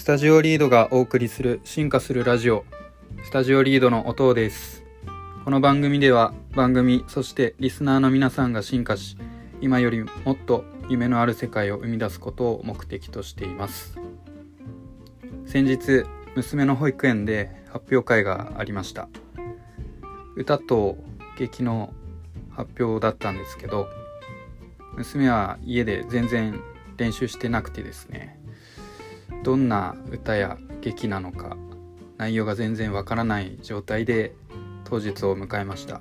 スタジオリードがお送りする進化するラジオ、スタジオリードのおとうです。この番組では番組そしてリスナーの皆さんが進化し、今よりもっと夢のある世界を生み出すことを目的としています。先日娘の保育園で発表会がありました。歌と劇の発表だったんですけど、娘は家で全然練習してなくてですね、どんな歌や劇なのか内容が全然わからない状態で当日を迎えました。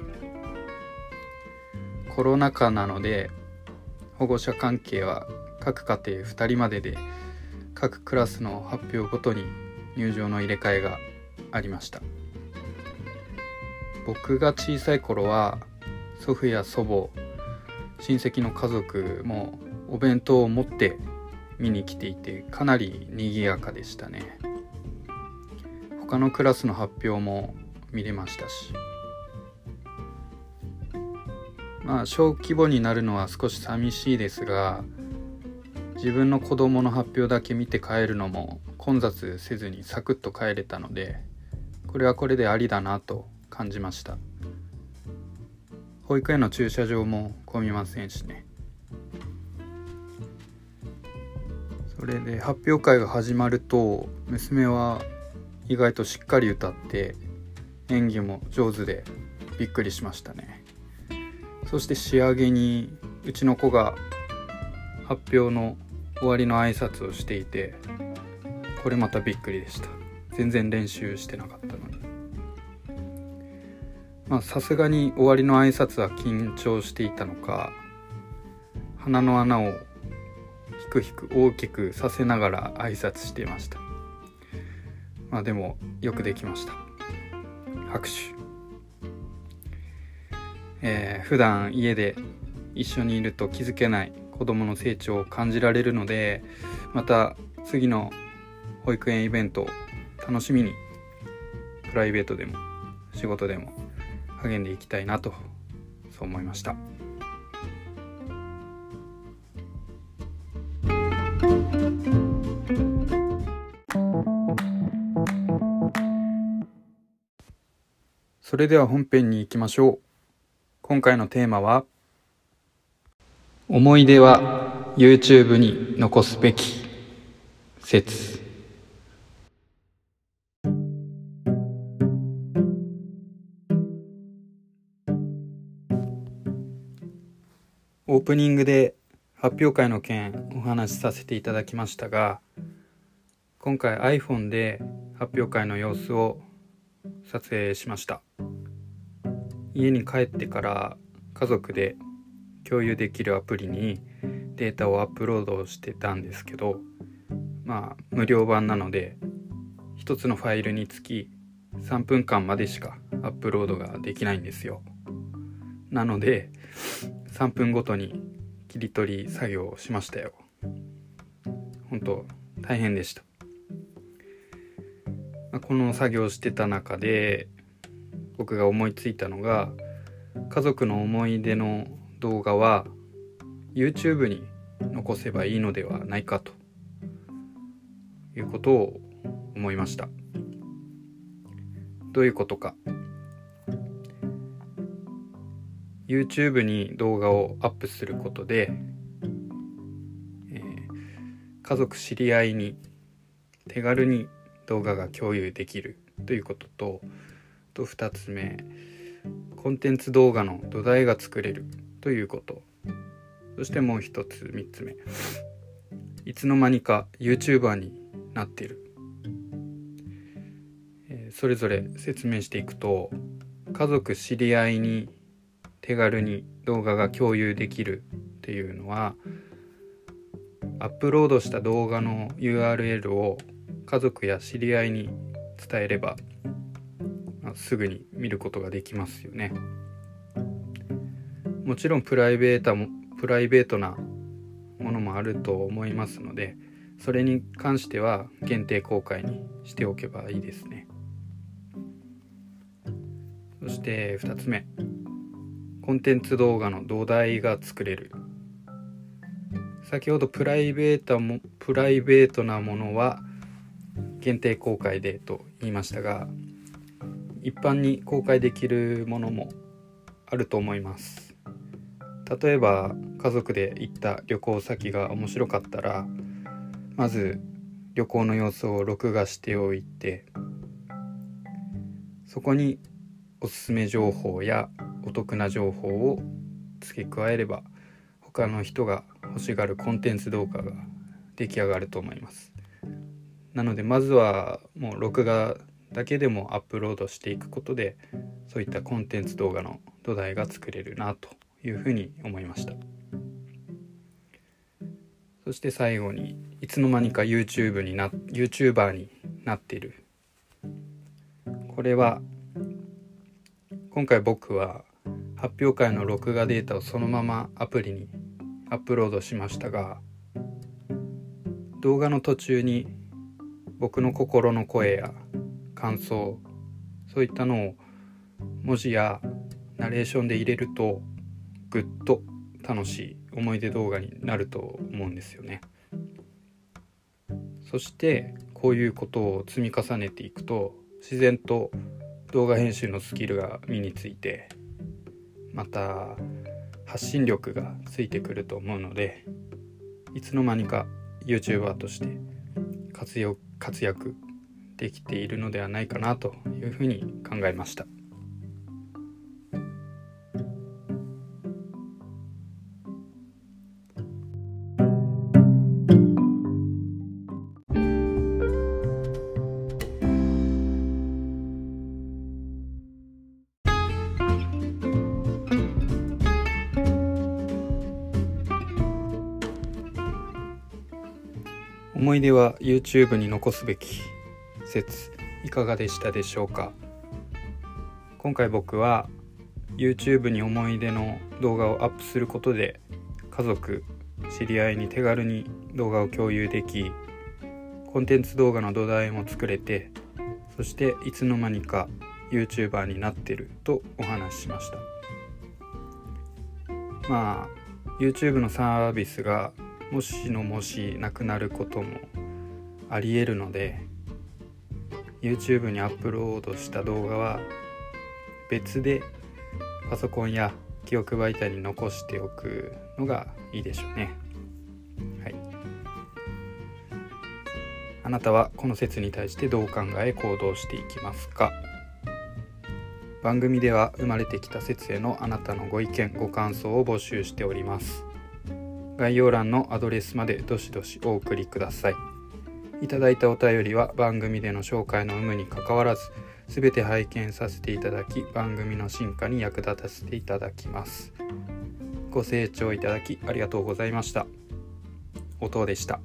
コロナ禍なので保護者関係は各家庭2人までで、各クラスの発表ごとに入場の入れ替えがありました。僕が小さい頃は祖父や祖母、親戚の家族もお弁当を持って見に来ていて、かなり賑やかでしたね。他のクラスの発表も見れましたし、小規模になるのは少し寂しいですが、自分の子供の発表だけ見て帰るのも混雑せずにサクッと帰れたので、これはこれでありだなと感じました。保育園の駐車場も混みませんしね。それで発表会が始まると、娘は意外としっかり歌って演技も上手でびっくりしましたね。そして仕上げにうちの子が発表の終わりの挨拶をしていて、これまたびっくりでした。全然練習してなかったのに。さすがに終わりの挨拶は緊張していたのか、鼻の穴をひくひく大きくさせながら挨拶していました。でもよくできました。拍手。普段家で一緒にいると気づけない子供の成長を感じられるので、また次の保育園イベントを楽しみに、プライベートでも仕事でも励んでいきたいなと、そう思いました。それでは本編に行きましょう。今回のテーマは、思い出は YouTube に残すべき説。オープニングで発表会の件お話しさせていただきましたが、今回 iPhone で発表会の様子を撮影しました。家に帰ってから家族で共有できるアプリにデータをアップロードしてたんですけど、無料版なので一つのファイルにつき3分間までしかアップロードができないんですよ。なので3分ごとに切り取り作業をしましたよ。本当大変でした。この作業してた中で僕が思いついたのが、家族の思い出の動画は YouTube に残せばいいのではないかということを思いました。どういうことか。YouTube に動画をアップすることで、家族知り合いに手軽に動画が共有できるということと、2つ目、コンテンツ動画の土台が作れるということ、そしてもう一つ、3つ目、いつの間にか YouTuber になっている。それぞれ説明していくと、家族知り合いに手軽に動画が共有できるっていうのは、アップロードした動画の URL を家族や知り合いに伝えればすぐに見ることができますよね。もちろんプライベートなものもあると思いますので、それに関しては限定公開にしておけばいいですね。そして2つ目、コンテンツ動画の土台が作れる。先ほどプライベートなものは限定公開でと言いましたが、一般に公開できるものもあると思います。例えば家族で行った旅行先が面白かったら、まず旅行の様子を録画しておいて、そこにおすすめ情報やお得な情報を付け加えれば、他の人が欲しがるコンテンツ動画が出来上がると思います。なのでまずはもう録画だけでもアップロードしていくことで、そういったコンテンツ動画の土台が作れるなというふうに思いました。そして最後に、いつの間にか YouTuber になっている。これは今回僕は発表会の録画データをそのままアプリにアップロードしましたが、動画の途中に僕の心の声や感想、そういったのを文字やナレーションで入れると、ぐっと楽しい思い出動画になると思うんですよね。そしてこういうことを積み重ねていくと、自然と動画編集のスキルが身について、また発信力がついてくると思うので、いつの間にか YouTuber として活躍できているのではないかなというふうに考えました。思い出は YouTube に残すべき説、いかがでしたでしょうか。今回僕は YouTube に思い出の動画をアップすることで、家族、知り合いに手軽に動画を共有でき、コンテンツ動画の土台も作れて、そしていつの間にか YouTuber になってるとお話ししました。まあ YouTube のサービスがもしのもしなくなることもありえるので、 YouTube にアップロードした動画は別でパソコンや記憶媒体に残しておくのがいいでしょうね。はい。あなたはこの説に対してどう考え行動していきますか。番組では生まれてきた説へのあなたのご意見ご感想を募集しております。概要欄のアドレスまでどしどしお送りください。いただいたお便りは番組での紹介の有無にかかわらず、すべて拝見させていただき、番組の進化に役立たせていただきます。ご清聴いただきありがとうございました。おとうでした。